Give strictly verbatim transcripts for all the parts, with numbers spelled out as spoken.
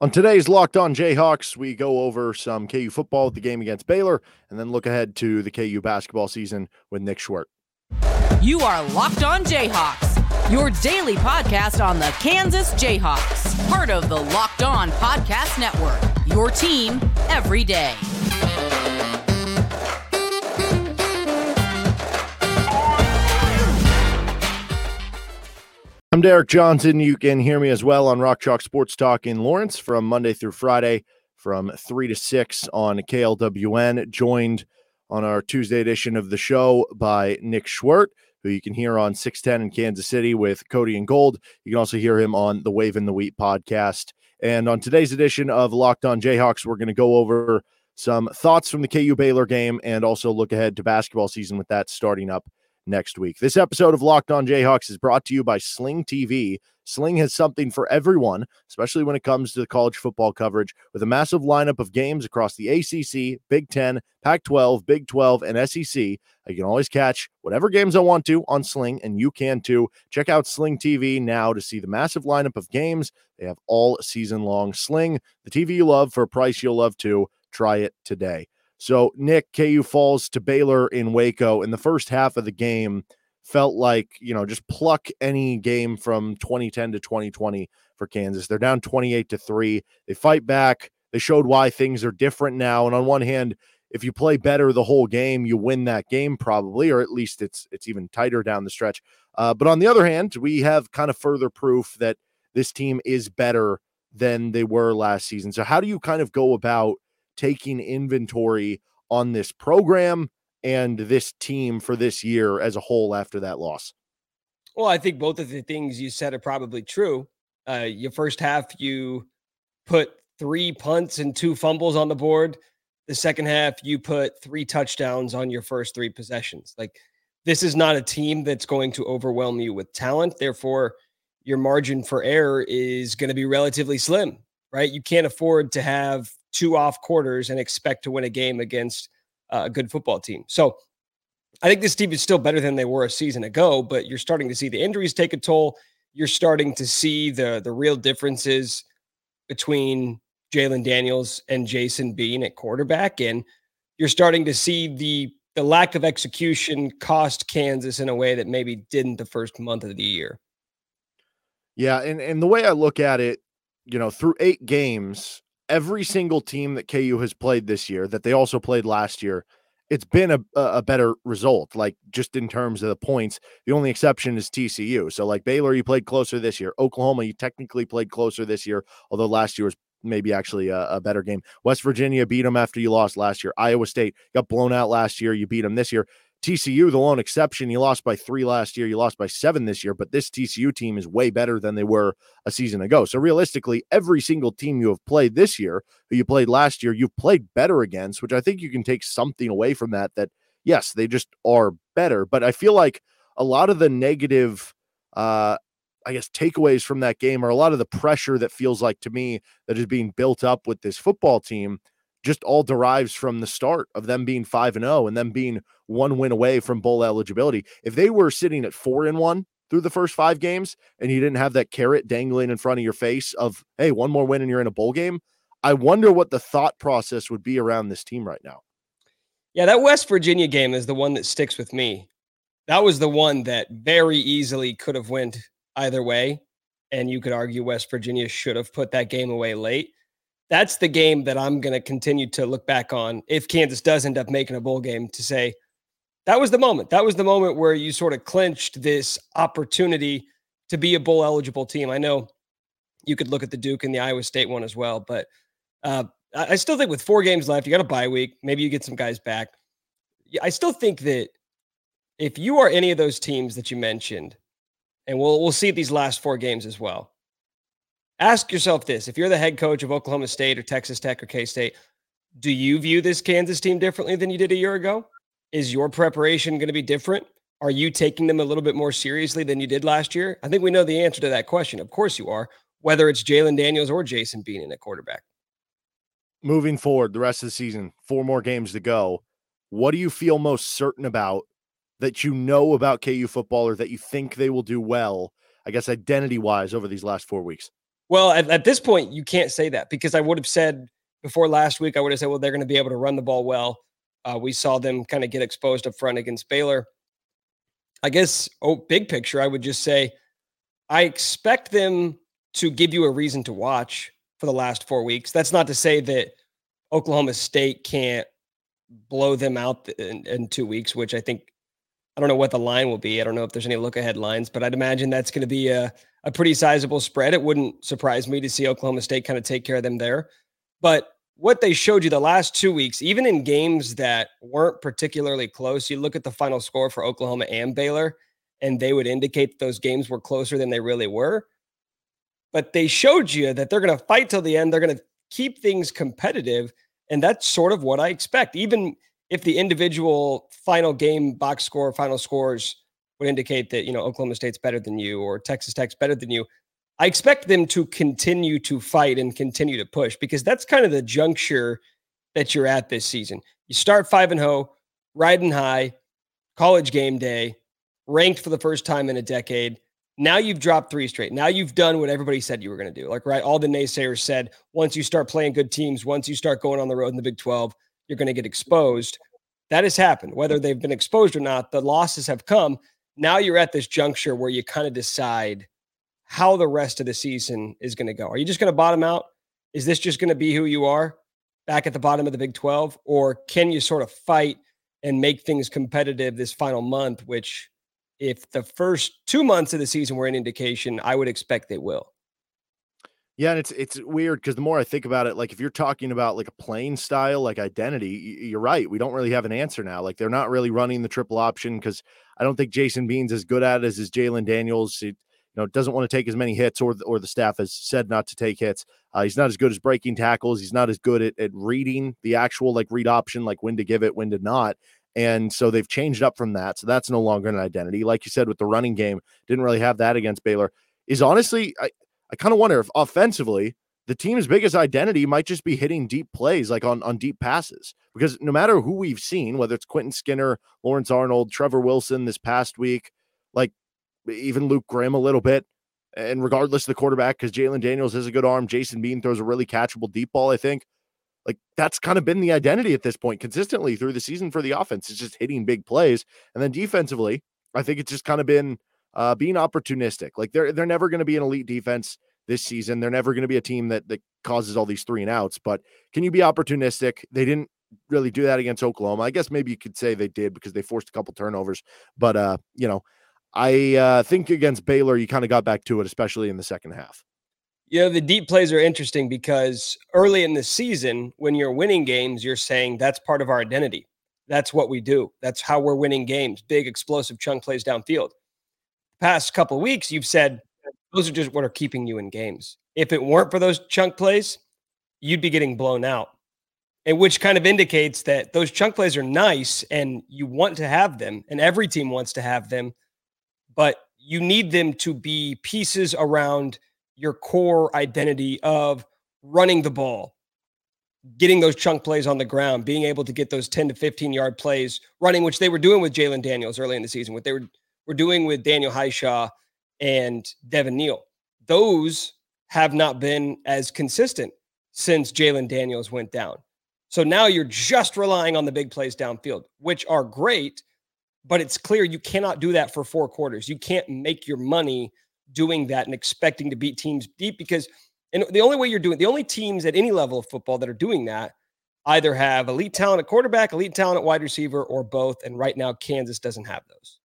On today's Locked On Jayhawks, we go over some K U football with the game against Baylor and then look ahead to the K U basketball season with Nick Schwerdt. You are Locked On Jayhawks, your daily podcast on the Kansas Jayhawks, part of the Locked On Podcast Network, your team every day. I'm Derek Johnson. You can hear me as well on Rock Chalk Sports Talk in Lawrence from Monday through Friday from three to six on K L W N, joined on our Tuesday edition of the show by Nick Schwerdt, who you can hear on six ten in Kansas City with Cody and Gold. You can also hear him on the Wave in the Wheat podcast. And on today's edition of Locked On Jayhawks, we're going to go over some thoughts from the K U Baylor game and also look ahead to basketball season with that starting up next week. This episode of Locked On Jayhawks is brought to you by Sling T V. Sling has something for everyone, especially when it comes to the college football coverage, with a massive lineup of games across the A C C, Big Ten, Pac twelve, Big twelve, and S E C. I can always catch whatever games I want to on Sling, and you can too. Check out Sling T V now to see the massive lineup of games they have all season long. Sling, the T V you love for a price you'll love too. Try it today. So, Nick, K U falls to Baylor in Waco, and the first half of the game felt like, you know, just pluck any game from twenty ten to twenty twenty for Kansas. They're down twenty-eight to three. They fight back. They showed why things are different now. And on one hand, if you play better the whole game, you win that game probably, or at least it's it's even tighter down the stretch. Uh, but on the other hand, we have kind of further proof that this team is better than they were last season. So how do you kind of go about taking inventory on this program and this team for this year as a whole after that loss? Well, I think both of the things you said are probably true. Uh, your first half, you put three punts and two fumbles on the board. The second half, you put three touchdowns on your first three possessions. Like, this is not a team that's going to overwhelm you with talent. Therefore, your margin for error is going to be relatively slim, right? You can't afford to have two off quarters and expect to win a game against a good football team. So I think this team is still better than they were a season ago, but you're starting to see the injuries take a toll. You're starting to see the, the real differences between Jalen Daniels and Jason Bean at quarterback. And you're starting to see the, the lack of execution cost Kansas in a way that maybe didn't the first month of the year. Yeah. And, and the way I look at it, you know, through eight games, every single team that K U has played this year that they also played last year, it's been a, a better result, like just in terms of the points. The only exception is T C U. So like Baylor, you played closer this year. Oklahoma, you technically played closer this year, although last year was maybe actually a, a better game. West Virginia beat them after you lost last year. Iowa State got blown out last year. You beat them this year. T C U, the lone exception, you lost by three last year. You lost by seven this year, but this T C U team is way better than they were a season ago. So realistically, every single team you have played this year, who you played last year, you've played better against, which I think you can take something away from that, that yes, they just are better. But I feel like a lot of the negative, uh, I guess, takeaways from that game are a lot of the pressure that feels like to me that is being built up with this football team just all derives from the start of them being five and oh and them being one win away from bowl eligibility. If they were sitting at four and one through the first five games and you didn't have that carrot dangling in front of your face of, hey, one more win and you're in a bowl game, I wonder what the thought process would be around this team right now. Yeah, that West Virginia game is the one that sticks with me. That was the one that very easily could have went either way. And you could argue West Virginia should have put that game away late. That's the game that I'm going to continue to look back on if Kansas does end up making a bowl game to say that was the moment. That was the moment where you sort of clinched this opportunity to be a bowl eligible team. I know you could look at the Duke and the Iowa State one as well, but uh, I still think with four games left, you got a bye week. Maybe you get some guys back. I still think that if you are any of those teams that you mentioned, and we'll we'll see these last four games as well, ask yourself this. If you're the head coach of Oklahoma State or Texas Tech or K-State, do you view this Kansas team differently than you did a year ago? Is your preparation going to be different? Are you taking them a little bit more seriously than you did last year? I think we know the answer to that question. Of course you are, whether it's Jalen Daniels or Jason Bean in at quarterback. Moving forward, the rest of the season, four more games to go. What do you feel most certain about that you know about K U football or that you think they will do well, I guess identity-wise, over these last four weeks? Well, at, at this point, you can't say that, because I would have said before last week, I would have said, well, they're going to be able to run the ball well. Uh, we saw them kind of get exposed up front against Baylor. I guess, oh, big picture, I would just say I expect them to give you a reason to watch for the last four weeks. That's not to say that Oklahoma State can't blow them out in, in two weeks, which I think, I don't know what the line will be. I don't know if there's any look-ahead lines, but I'd imagine that's going to be a, a pretty sizable spread. It wouldn't surprise me to see Oklahoma State kind of take care of them there. But what they showed you the last two weeks, even in games that weren't particularly close, you look at the final score for Oklahoma and Baylor, and they would indicate that those games were closer than they really were. But they showed you that they're going to fight till the end. They're going to keep things competitive. And that's sort of what I expect. Even if the individual final game box score, final scores would indicate that, you know, Oklahoma State's better than you or Texas Tech's better than you, I expect them to continue to fight and continue to push, because that's kind of the juncture that you're at this season. You start five and oh, riding high, college game day, ranked for the first time in a decade. Now you've dropped three straight. Now you've done what everybody said you were going to do. Like, right, all the naysayers said, once you start playing good teams, once you start going on the road in the Big twelve, you're going to get exposed. That has happened. Whether they've been exposed or not, the losses have come. Now you're at this juncture where you kind of decide how the rest of the season is going to go. Are you just going to bottom out? Is this just going to be who you are back at the bottom of the Big twelve? Or can you sort of fight and make things competitive this final month, which, if the first two months of the season were an indication, I would expect they will. Yeah, and it's it's weird, because the more I think about it, like, if you're talking about like a playing style, like identity, you're right. We don't really have an answer now. Like, they're not really running the triple option, because I don't think Jason Bean's as good at it as is Jalen Daniels. He, you know, doesn't want to take as many hits, or the, or the staff has said not to take hits. Uh, he's not as good as breaking tackles. He's not as good at, at reading the actual like read option, like when to give it, when to not. And so they've changed up from that. So that's no longer an identity. Like you said, with the running game, didn't really have that against Baylor. Is honestly, I, I kind of wonder if offensively, the team's biggest identity might just be hitting deep plays, like on, on deep passes. Because no matter who we've seen, whether it's Quentin Skinner, Lawrence Arnold, Trevor Wilson this past week, like even Luke Grimm a little bit, and regardless of the quarterback, because Jalen Daniels has a good arm, Jason Bean throws a really catchable deep ball, I think. Like, that's kind of been the identity at this point consistently through the season for the offense. It's just hitting big plays. And then defensively, I think it's just kind of been uh, being opportunistic. Like, they're, they're never going to be an elite defense this season. They're never going to be a team that, that causes all these three and outs, but can you be opportunistic? They didn't really do that against Oklahoma. I guess maybe you could say they did, because they forced a couple turnovers, but uh, you know, I uh, think against Baylor, you kind of got back to it, especially in the second half. You know, the deep plays are interesting, because early in the season, when you're winning games, you're saying that's part of our identity. That's what we do. That's how we're winning games. Big, explosive chunk plays downfield. Past couple of weeks, you've said those are just what are keeping you in games. If it weren't for those chunk plays, you'd be getting blown out. And which kind of indicates that those chunk plays are nice and you want to have them, and every team wants to have them, but you need them to be pieces around your core identity of running the ball, getting those chunk plays on the ground, being able to get those ten to fifteen yard plays running, which they were doing with Jalen Daniels early in the season, what they were, were doing with Daniel Hyshaw and Devin Neal. Those have not been as consistent since Jalen Daniels went down. So now you're just relying on the big plays downfield, which are great, but it's clear you cannot do that for four quarters. You can't make your money doing that and expecting to beat teams deep, because and the only way you're doing the only teams at any level of football that are doing that either have elite talent at quarterback, elite talent at wide receiver, or both. And right now, Kansas doesn't have those.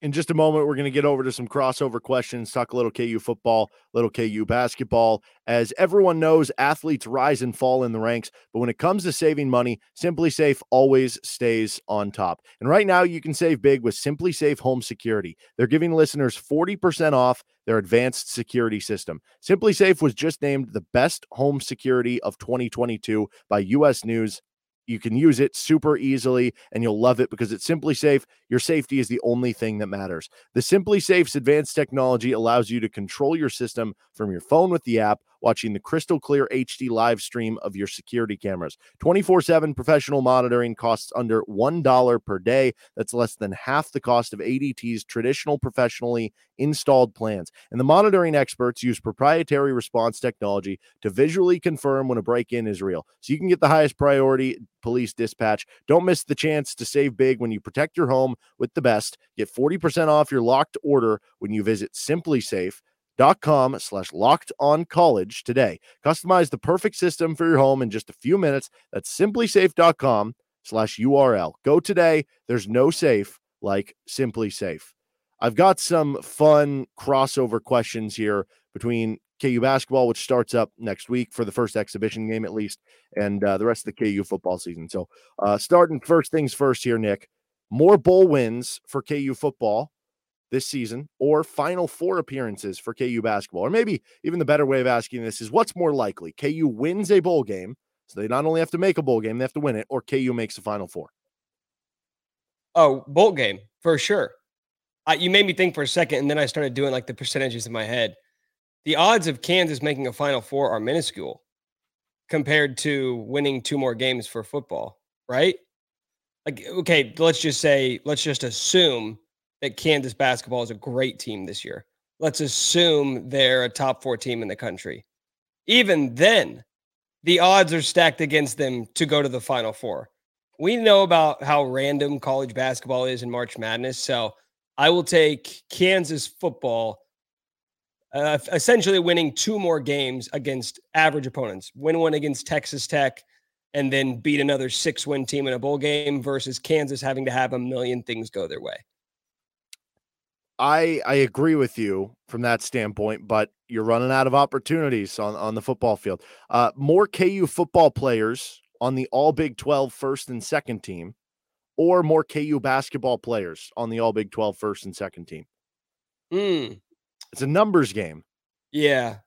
In just a moment, we're going to get over to some crossover questions, talk a little K U football, little K U basketball. As everyone knows, athletes rise and fall in the ranks, but when it comes to saving money, Simply Safe always stays on top. And right now, you can save big with Simply Safe Home Security. They're giving listeners forty percent off their advanced security system. Simply Safe was just named the best home security of twenty twenty-two by U S News. You can use it super easily, and you'll love it because it's Simply Safe. Your safety is the only thing that matters. The Simply Safe's advanced technology allows you to control your system from your phone with the app watching the crystal clear H D live stream of your security cameras. twenty-four seven professional monitoring costs under one dollar per day. That's less than half the cost of A D T's traditional professionally installed plans. And the monitoring experts use proprietary response technology to visually confirm when a break-in is real, so you can get the highest priority police dispatch. Don't miss the chance to save big when you protect your home with the best. Get forty percent off your locked order when you visit simplysafe.com slash locked on college today. Customize the perfect system for your home in just a few minutes. That's simplysafe.com slash URL. Go today. There's no safe like Simply Safe. I've got some fun crossover questions here between K U basketball, which starts up next week for the first exhibition game, at least, and uh, the rest of the K U football season. So uh, starting first things first here, Nick, more bowl wins for K U football this season or Final Four appearances for K U basketball? Or maybe even the better way of asking this is, what's more likely? K U wins a bowl game, so they not only have to make a bowl game, they have to win it, or K U makes the Final Four? Oh, bowl game, for sure. Uh, you made me think for a second, and then I started doing like the percentages in my head. The odds of Kansas making a Final Four are minuscule compared to winning two more games for football, right? Like, okay, let's just say, let's just assume that Kansas basketball is a great team this year. Let's assume they're a top four team in the country. Even then, the odds are stacked against them to go to the Final Four. We know about how random college basketball is in March Madness, so I will take Kansas football Uh, essentially winning two more games against average opponents. Win one against Texas Tech and then beat another six-win team in a bowl game versus Kansas having to have a million things go their way. I I agree with you from that standpoint, but you're running out of opportunities on, on the football field. Uh, more K U football players on the All Big twelve first and second team, or more K U basketball players on the All Big twelve first and second team? Hmm. It's a numbers game. Yeah.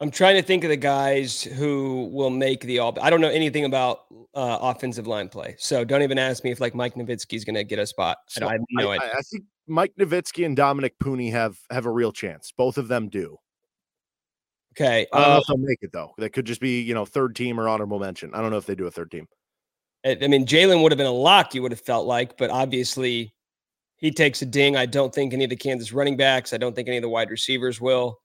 I'm trying to think of the guys who will make the all. I don't know anything about uh, offensive line play, so don't even ask me if like Mike Novitsky is going to get a spot. So I, I, no I, I think Mike Novitsky and Dominick Puni have, have a real chance. Both of them do. Okay. I don't uh, know if they'll make it though. That could just be, you know, third team or honorable mention. I don't know if they do a third team. I, I mean, Jalen would have been a lock, you would have felt like, but obviously he takes a ding. I don't think any of the Kansas running backs, I don't think any of the wide receivers will.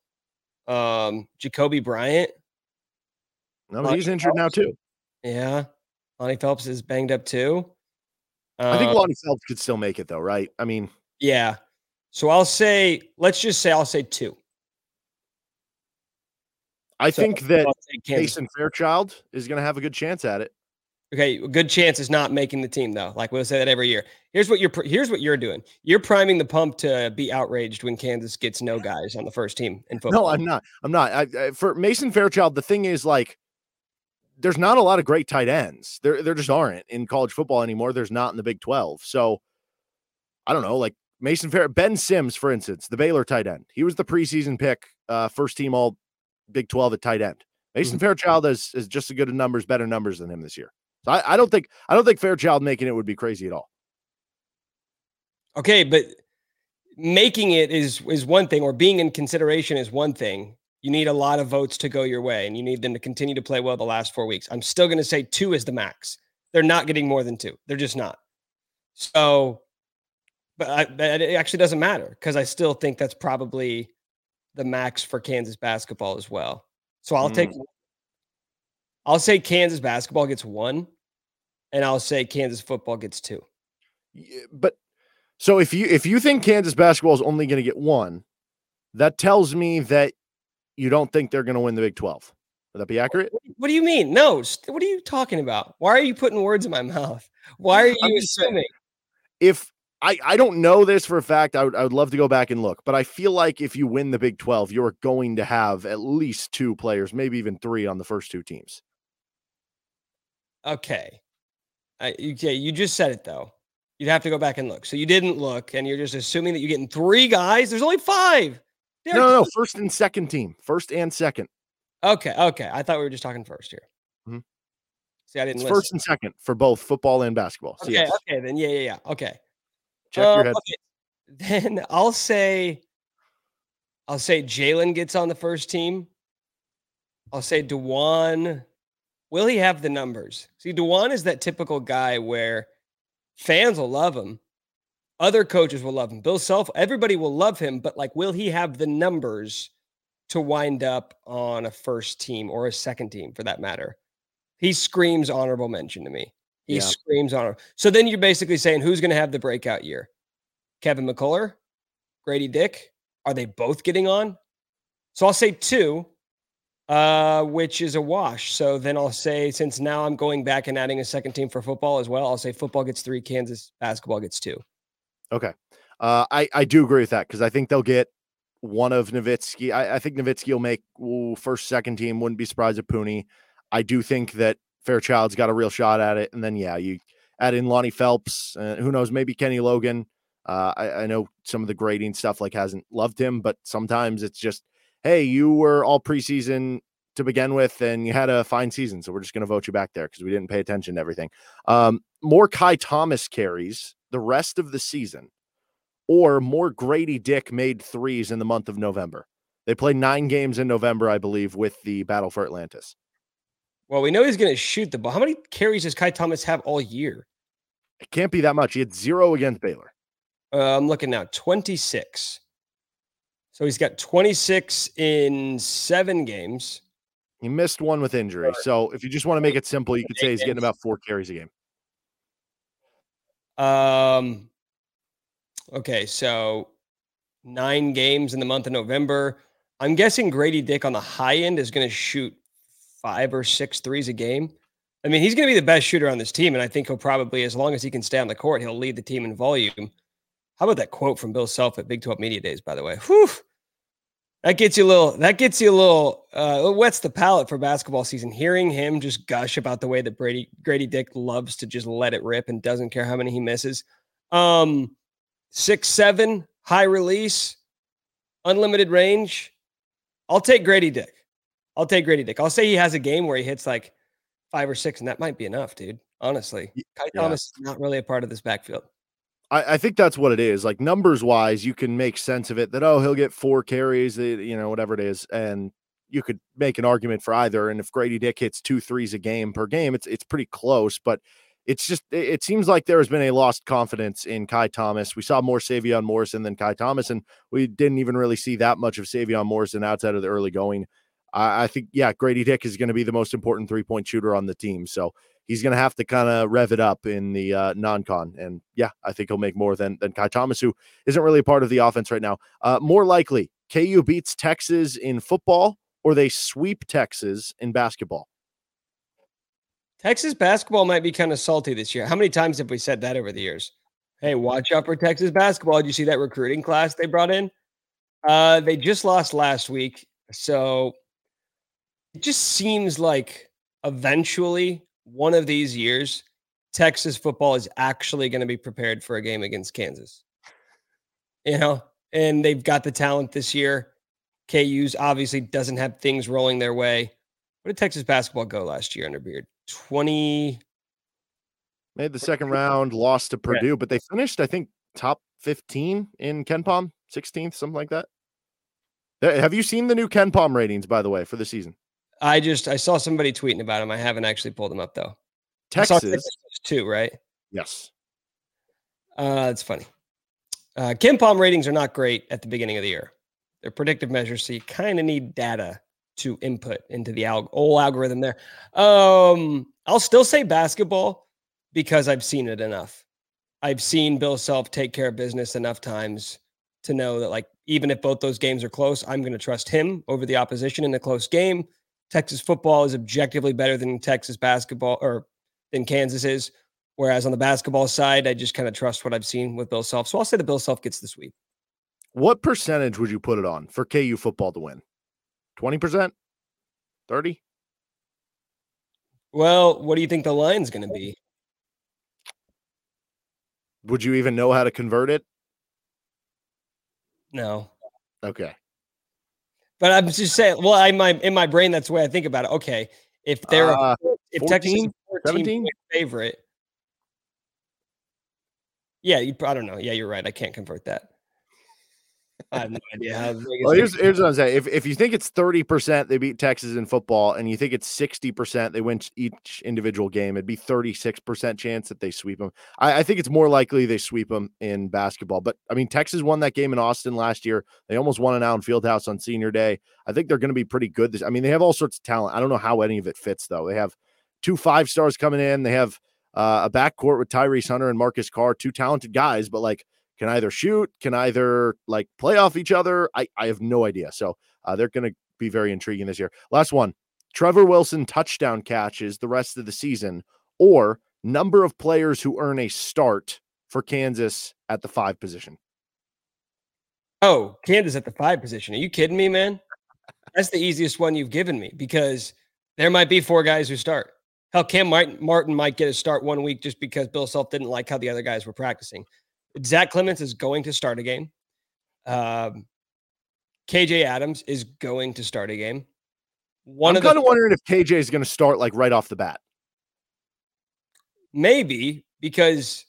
Um, Jacoby Bryant. No, Lonnie he's injured Phelps. Now, too. Yeah. Lonnie Phelps is banged up, too. Um, I think Lonnie Phelps could still make it, though, right? I mean. Yeah. So I'll say, let's just say I'll say two. I so think that Mason Fairchild is going to have a good chance at it. Okay, good chance is not making the team, though. Like, we'll say that every year. Here's what you're here's what you're doing. You're priming the pump to be outraged when Kansas gets no guys on the first team in football. No, I'm not. I'm not. I, I, for Mason Fairchild, the thing is, like, there's not a lot of great tight ends. There, there just aren't in college football anymore. There's not in the Big twelve. So, I don't know, like, Mason Fairchild, Ben Sims, for instance, the Baylor tight end. He was the preseason pick, uh, first team all Big twelve at tight end. Mason mm-hmm. Fairchild is, is just as good at numbers, better numbers than him this year. So I, I don't think I don't think Fairchild making it would be crazy at all. Okay, but making it is is one thing, or being in consideration is one thing. You need a lot of votes to go your way, and you need them to continue to play well the last four weeks. I'm still going to say two is the max. They're not getting more than two. They're just not. So, but, I, but it actually doesn't matter because I still think that's probably the max for Kansas basketball as well. So I'll mm. take. I'll say Kansas basketball gets one, and I'll say Kansas football gets two. Yeah, but so if you if you think Kansas basketball is only going to get one, that tells me that you don't think they're going to win the Big twelve. Would that be accurate? What do you mean? No. What are you talking about? Why are you putting words in my mouth? Why are you I'm assuming? If I, I don't know this for a fact, I would, I would love to go back and look, but I feel like if you win the Big twelve, you're going to have at least two players, maybe even three on the first two teams. Okay. I, okay, you just said it, though. You'd have to go back and look. So you didn't look, and you're just assuming that you're getting three guys. There's only five. Derek, no, no, no. First and second team. First and second. Okay, okay. I thought we were just talking first here. Mm-hmm. See, I didn't it's listen. First and second for both football and basketball. So okay, yes. okay, then. Yeah, yeah, yeah. Okay. Check um, your head. Okay. Then I'll say I'll say Jalen gets on the first team, I'll say DeJuan. Will he have the numbers? See, DeJuan is that typical guy where fans will love him. Other coaches will love him. Bill Self, everybody will love him, but like, will he have the numbers to wind up on a first team or a second team for that matter? He screams honorable mention to me. He yeah. screams honorable. So then you're basically saying, who's going to have the breakout year? Kevin McCullar, Grady Dick. Are they both getting on? So I'll say two. Uh, which is a wash. So then I'll say, since now I'm going back and adding a second team for football as well, I'll say football gets three, Kansas basketball gets two. Okay. Uh, I, I do agree with that because I think they'll get one of Novitsky. I, I think Novitsky will make ooh, first, second team. Wouldn't be surprised if Puni. I do think that Fairchild's got a real shot at it. And then, yeah, you add in Lonnie Phelps, uh, who knows, maybe Kenny Logan. Uh, I, I know some of the grading stuff like hasn't loved him, but sometimes it's just, hey, you were all preseason to begin with, and you had a fine season, so we're just going to vote you back there because we didn't pay attention to everything. Um, more Kai Thomas carries the rest of the season, or more Grady Dick made threes in the month of November. They played nine games in November, I believe, with the Battle for Atlantis. Well, we know he's going to shoot the ball. How many carries does Kai Thomas have all year? It can't be that much. He had zero against Baylor. Uh, I'm looking now, twenty-six. So he's got twenty-six in seven games. He missed one with injury. So if you just want to make it simple, you could say he's getting about four carries a game. Um. Okay, so nine games in the month of November. I'm guessing Grady Dick on the high end is going to shoot five or six threes a game. I mean, he's going to be the best shooter on this team, and I think he'll probably, as long as he can stay on the court, he'll lead the team in volume. How about that quote from Bill Self at Big twelve Media Days, by the way? Whew. That gets you a little, that gets you a little, uh, it wets the palate for basketball season. Hearing him just gush about the way that Brady, Grady Dick loves to just let it rip and doesn't care how many he misses. Um, six, seven, high release, unlimited range. I'll take Grady Dick. I'll take Grady Dick. I'll say he has a game where he hits like five or six, and that might be enough, dude. Honestly, Kai yeah. Thomas is not really a part of this backfield. I think that's what it is. Like numbers wise, you can make sense of it that, oh, he'll get four carries, you know, whatever it is. And you could make an argument for either. And if Grady Dick hits two threes a game per game, it's, it's pretty close, but it's just, it seems like there has been a lost confidence in Kai Thomas. We saw more Savion Morrison than Kai Thomas. And we didn't even really see that much of Savion Morrison outside of the early going. I, I think, yeah, Grady Dick is going to be the most important three point shooter on the team. So he's going to have to kind of rev it up in the uh, non-con. And yeah, I think he'll make more than, than Kai Thomas, who isn't really a part of the offense right now. Uh, more likely, K U beats Texas in football or they sweep Texas in basketball. Texas basketball might be kind of salty this year. How many times have we said that over the years? Hey, watch out for Texas basketball. Did you see that recruiting class they brought in? Uh, they just lost last week. So it just seems like eventually one of these years, Texas football is actually going to be prepared for a game against Kansas. You know, and they've got the talent this year. K U's obviously doesn't have things rolling their way. Where did Texas basketball go last year under Beard? twenty Made the second round, lost to Purdue, yeah. but they finished, I think, top fifteen in KenPom, sixteenth, something like that. Have you seen the new KenPom ratings, by the way, for the season? I just, I saw somebody tweeting about him. I haven't actually pulled him up though. Texas, Texas too, right? Yes. Uh, that's funny. Uh, KenPom ratings are not great at the beginning of the year. They're predictive measures. So you kind of need data to input into the al- old algorithm there. Um, I'll still say basketball because I've seen it enough. I've seen Bill Self take care of business enough times to know that like, even if both those games are close, I'm going to trust him over the opposition in a close game. Texas football is objectively better than Texas basketball or than Kansas is. Whereas on the basketball side, I just kind of trust what I've seen with Bill Self. So I'll say the Bill Self gets the sweep. What percentage would you put it on for K U football to win? twenty percent? thirty? Well, what do you think the line's going to be? Would you even know how to convert it? No. Okay. But I'm just saying, well, I my in my brain, that's the way I think about it. Okay, if they're uh, if fourteen, Texas is a fourteen favorite, yeah, you, I don't know. Yeah, you're right. I can't convert that. I have no idea how big. Well, here's, here's what I'm saying. If, if you think it's thirty percent they beat Texas in football, and you think it's sixty percent they win each individual game, it'd be thirty-six percent chance that they sweep them. I, I think it's more likely they sweep them in basketball. But, I mean, Texas won that game in Austin last year. They almost won it out in Fieldhouse on Senior Day. I think they're going to be pretty good. This, I mean, they have all sorts of talent. I don't know how any of it fits, though. They have two five-stars coming in. They have uh, a backcourt with Tyrese Hunter and Marcus Carr, two talented guys, but, like, can either shoot, can either like play off each other. I, I have no idea. So uh, they're going to be very intriguing this year. Last one, Trevor Wilson touchdown catches the rest of the season, or number of players who earn a start for Kansas at the five position. Oh, Kansas at the five position. Are you kidding me, man? That's the easiest one you've given me, because there might be four guys who start. Hell, Cam Martin might get a start one week just because Bill Self didn't like how the other guys were practicing. Zach Clements is going to start a game. Um, K J Adams is going to start a game. One I'm kind of the- wondering if K J is going to start like right off the bat. Maybe, because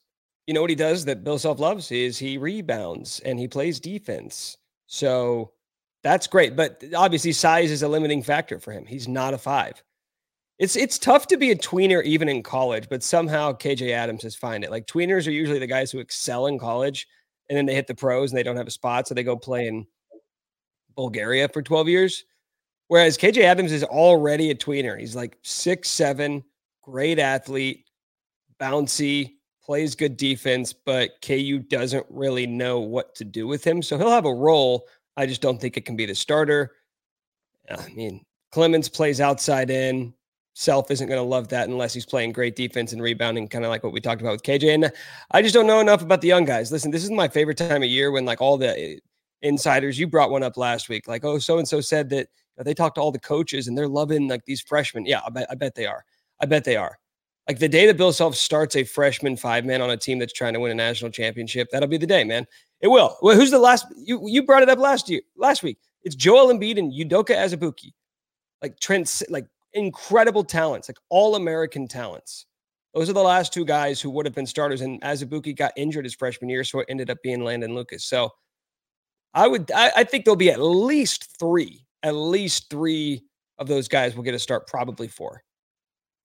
you know what he does that Bill Self loves is he rebounds and he plays defense. So that's great. But obviously size is a limiting factor for him. He's not a five. It's it's tough to be a tweener even in college, but somehow K J Adams has found it. Like, tweeners are usually the guys who excel in college, and then they hit the pros and they don't have a spot, so they go play in Bulgaria for twelve years. Whereas K J Adams is already a tweener. He's like six seven, great athlete, bouncy, plays good defense, but K U doesn't really know what to do with him. So he'll have a role. I just don't think it can be the starter. I mean, Clemens plays outside in. Self isn't going to love that unless he's playing great defense and rebounding, kind of like what we talked about with K J. And I just don't know enough about the young guys. Listen, this is my favorite time of year when, like, all the insiders, you brought one up last week, like, oh, so-and-so said that they talked to all the coaches and they're loving, like, these freshmen. Yeah, I bet, I bet they are. I bet they are. Like, the day that Bill Self starts a freshman five-man on a team that's trying to win a national championship, that'll be the day, man. It will. Well, who's the last? You you brought it up last year, last week. It's Joel Embiid and Udoka Azubuike. Like, Trent, like, incredible talents, like all-American talents. Those are the last two guys who would have been starters, and Azubuike got injured his freshman year, so it ended up being Landon Lucas. So I would, I, I think there'll be at least three, at least three of those guys will get a start, probably four.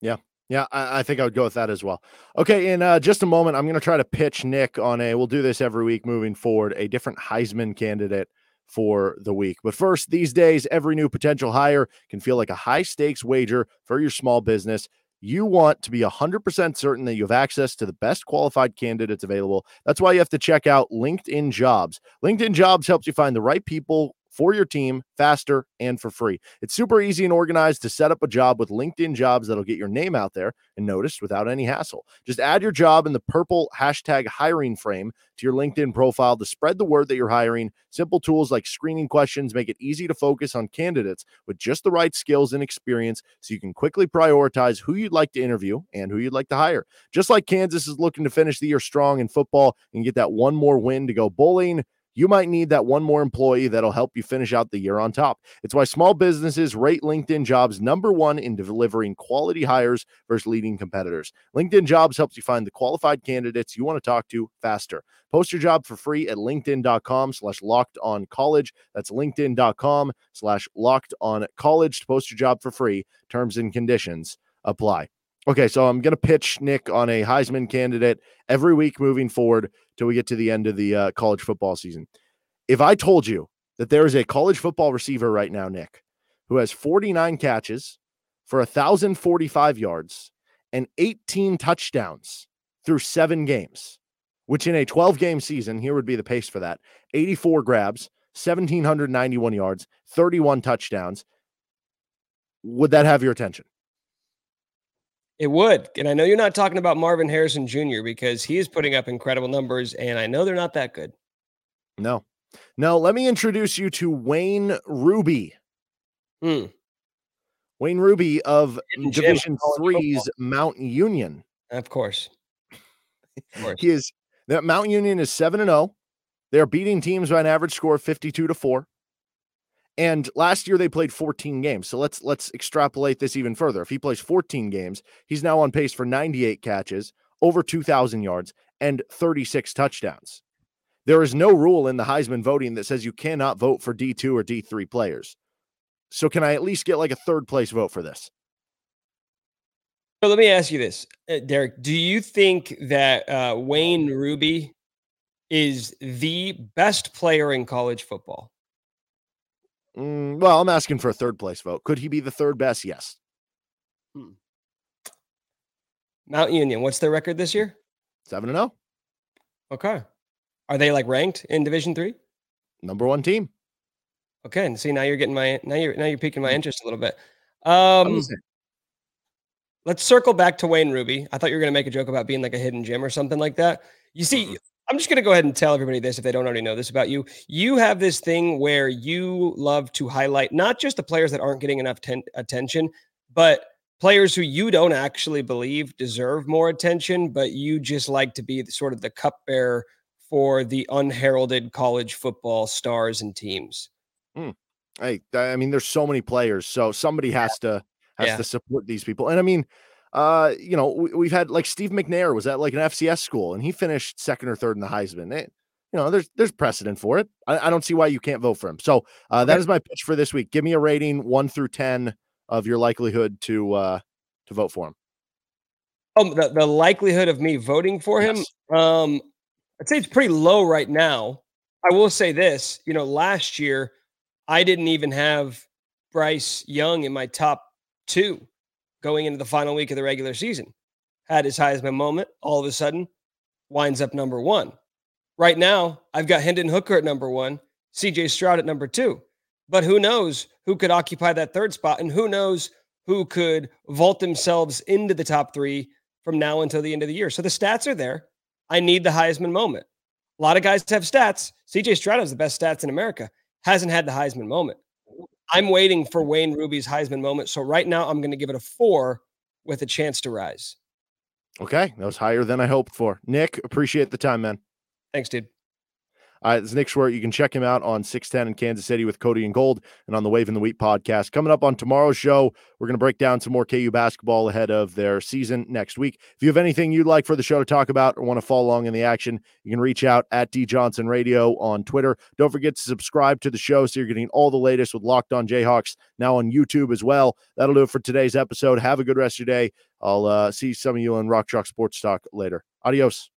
Yeah. Yeah, I, I think I would go with that as well. Okay, in uh, just a moment, I'm going to try to pitch Nick on a, we'll do this every week moving forward, a different Heisman candidate for the week. But first, these days, every new potential hire can feel like a high stakes wager for your small business. You want to be one hundred percent certain that you have access to the best qualified candidates available. That's why you have to check out LinkedIn Jobs. LinkedIn Jobs helps you find the right people for your team faster and for free. It's super easy and organized to set up a job with LinkedIn Jobs that'll get your name out there and noticed without any hassle. Just add your job in the purple hashtag hiring frame to your LinkedIn profile to spread the word that you're hiring. Simple tools like screening questions make it easy to focus on candidates with just the right skills and experience, so you can quickly prioritize who you'd like to interview and who you'd like to hire. Just like Kansas is looking to finish the year strong in football and get that one more win to go bowling, you might need that one more employee that'll help you finish out the year on top. It's why small businesses rate LinkedIn Jobs number one in delivering quality hires versus leading competitors. LinkedIn Jobs helps you find the qualified candidates you want to talk to faster. Post your job for free at linkedin.com slash locked on college. That's linkedin.com slash locked on college to post your job for free. Terms and conditions apply. Okay, so I'm going to pitch Nick on a Heisman candidate every week moving forward till we get to the end of the uh, college football season. If I told you that there is a college football receiver right now, Nick, who has forty-nine catches for one thousand forty-five yards and eighteen touchdowns through seven games, which in a twelve-game season, here would be the pace for that, eighty-four grabs, one thousand seven hundred ninety-one yards, thirty-one touchdowns, would that have your attention? It would. And I know you're not talking about Marvin Harrison Junior because he is putting up incredible numbers, and I know they're not that good. No. Now, let me introduce you to Wayne Ruby. Hmm. Wayne Ruby of Jim, Division three's Mount Union. Of course. Of course. He is, that Mount Union is seven and oh. They're beating teams by an average score of fifty-two to four. And last year they played fourteen games. So let's let's extrapolate this even further. If he plays fourteen games, he's now on pace for ninety-eight catches, over two thousand yards, and thirty-six touchdowns. There is no rule in the Heisman voting that says you cannot vote for D two or D three players. So can I at least get like a third place vote for this? So let me ask you this, Derek. Do you think that uh, Wayne Ruby is the best player in college football? Mm, well, I'm asking for a third place vote. Could he be the third best? Yes. Hmm. Mount Union, what's their record this year? seven and oh. Okay. Are they like ranked in Division Three? Number one team. Okay, and see now you're getting my now you're now you're piquing my interest a little bit. Um, let's circle back to Wayne Ruby. I thought you were going to make a joke about being like a hidden gem or something like that. You see, I'm just going to go ahead and tell everybody this if they don't already know this about you. You have this thing where you love to highlight not just the players that aren't getting enough ten- attention, but players who you don't actually believe deserve more attention, but you just like to be the, sort of the cupbearer for the unheralded college football stars and teams. Mm. Hey, I mean, there's so many players, so somebody has yeah. to has yeah. to support these people. And I mean, uh, you know, we, we've had like Steve McNair was at like an F C S school, and he finished second or third in the Heisman. It, you know, there's there's precedent for it. I, I don't see why you can't vote for him. So uh, that is my pitch for this week. Give me a rating one through ten of your likelihood to uh, to vote for him. Oh, the, the likelihood of me voting for yes. him, um, I'd say it's pretty low right now. I will say this, you know, last year, I didn't even have Bryce Young in my top two going into the final week of the regular season. Had his Heisman moment, all of a sudden, winds up number one. Right now, I've got Hendon Hooker at number one, C J. Stroud at number two. But who knows who could occupy that third spot, and who knows who could vault themselves into the top three from now until the end of the year. So the stats are there. I need the Heisman moment. A lot of guys have stats. C J. Stroud has the best stats in America. Hasn't had the Heisman moment. I'm waiting for Wayne Ruby's Heisman moment. So right now I'm going to give it a four with a chance to rise. Okay. That was higher than I hoped for. Nick, appreciate the time, man. Thanks, dude. All right. It's Nick Schwerdt. You can check him out on six ten in Kansas City with Cody and Gold and on the Wave in the Wheat podcast. Coming up on tomorrow's show, we're going to break down some more K U basketball ahead of their season next week. If you have anything you'd like for the show to talk about or want to follow along in the action, you can reach out at D Johnson Radio on Twitter. Don't forget to subscribe to the show so you're getting all the latest with Locked On Jayhawks now on YouTube as well. That'll do it for today's episode. Have a good rest of your day. I'll uh, see some of you on Rock Chalk Sports Talk later. Adios.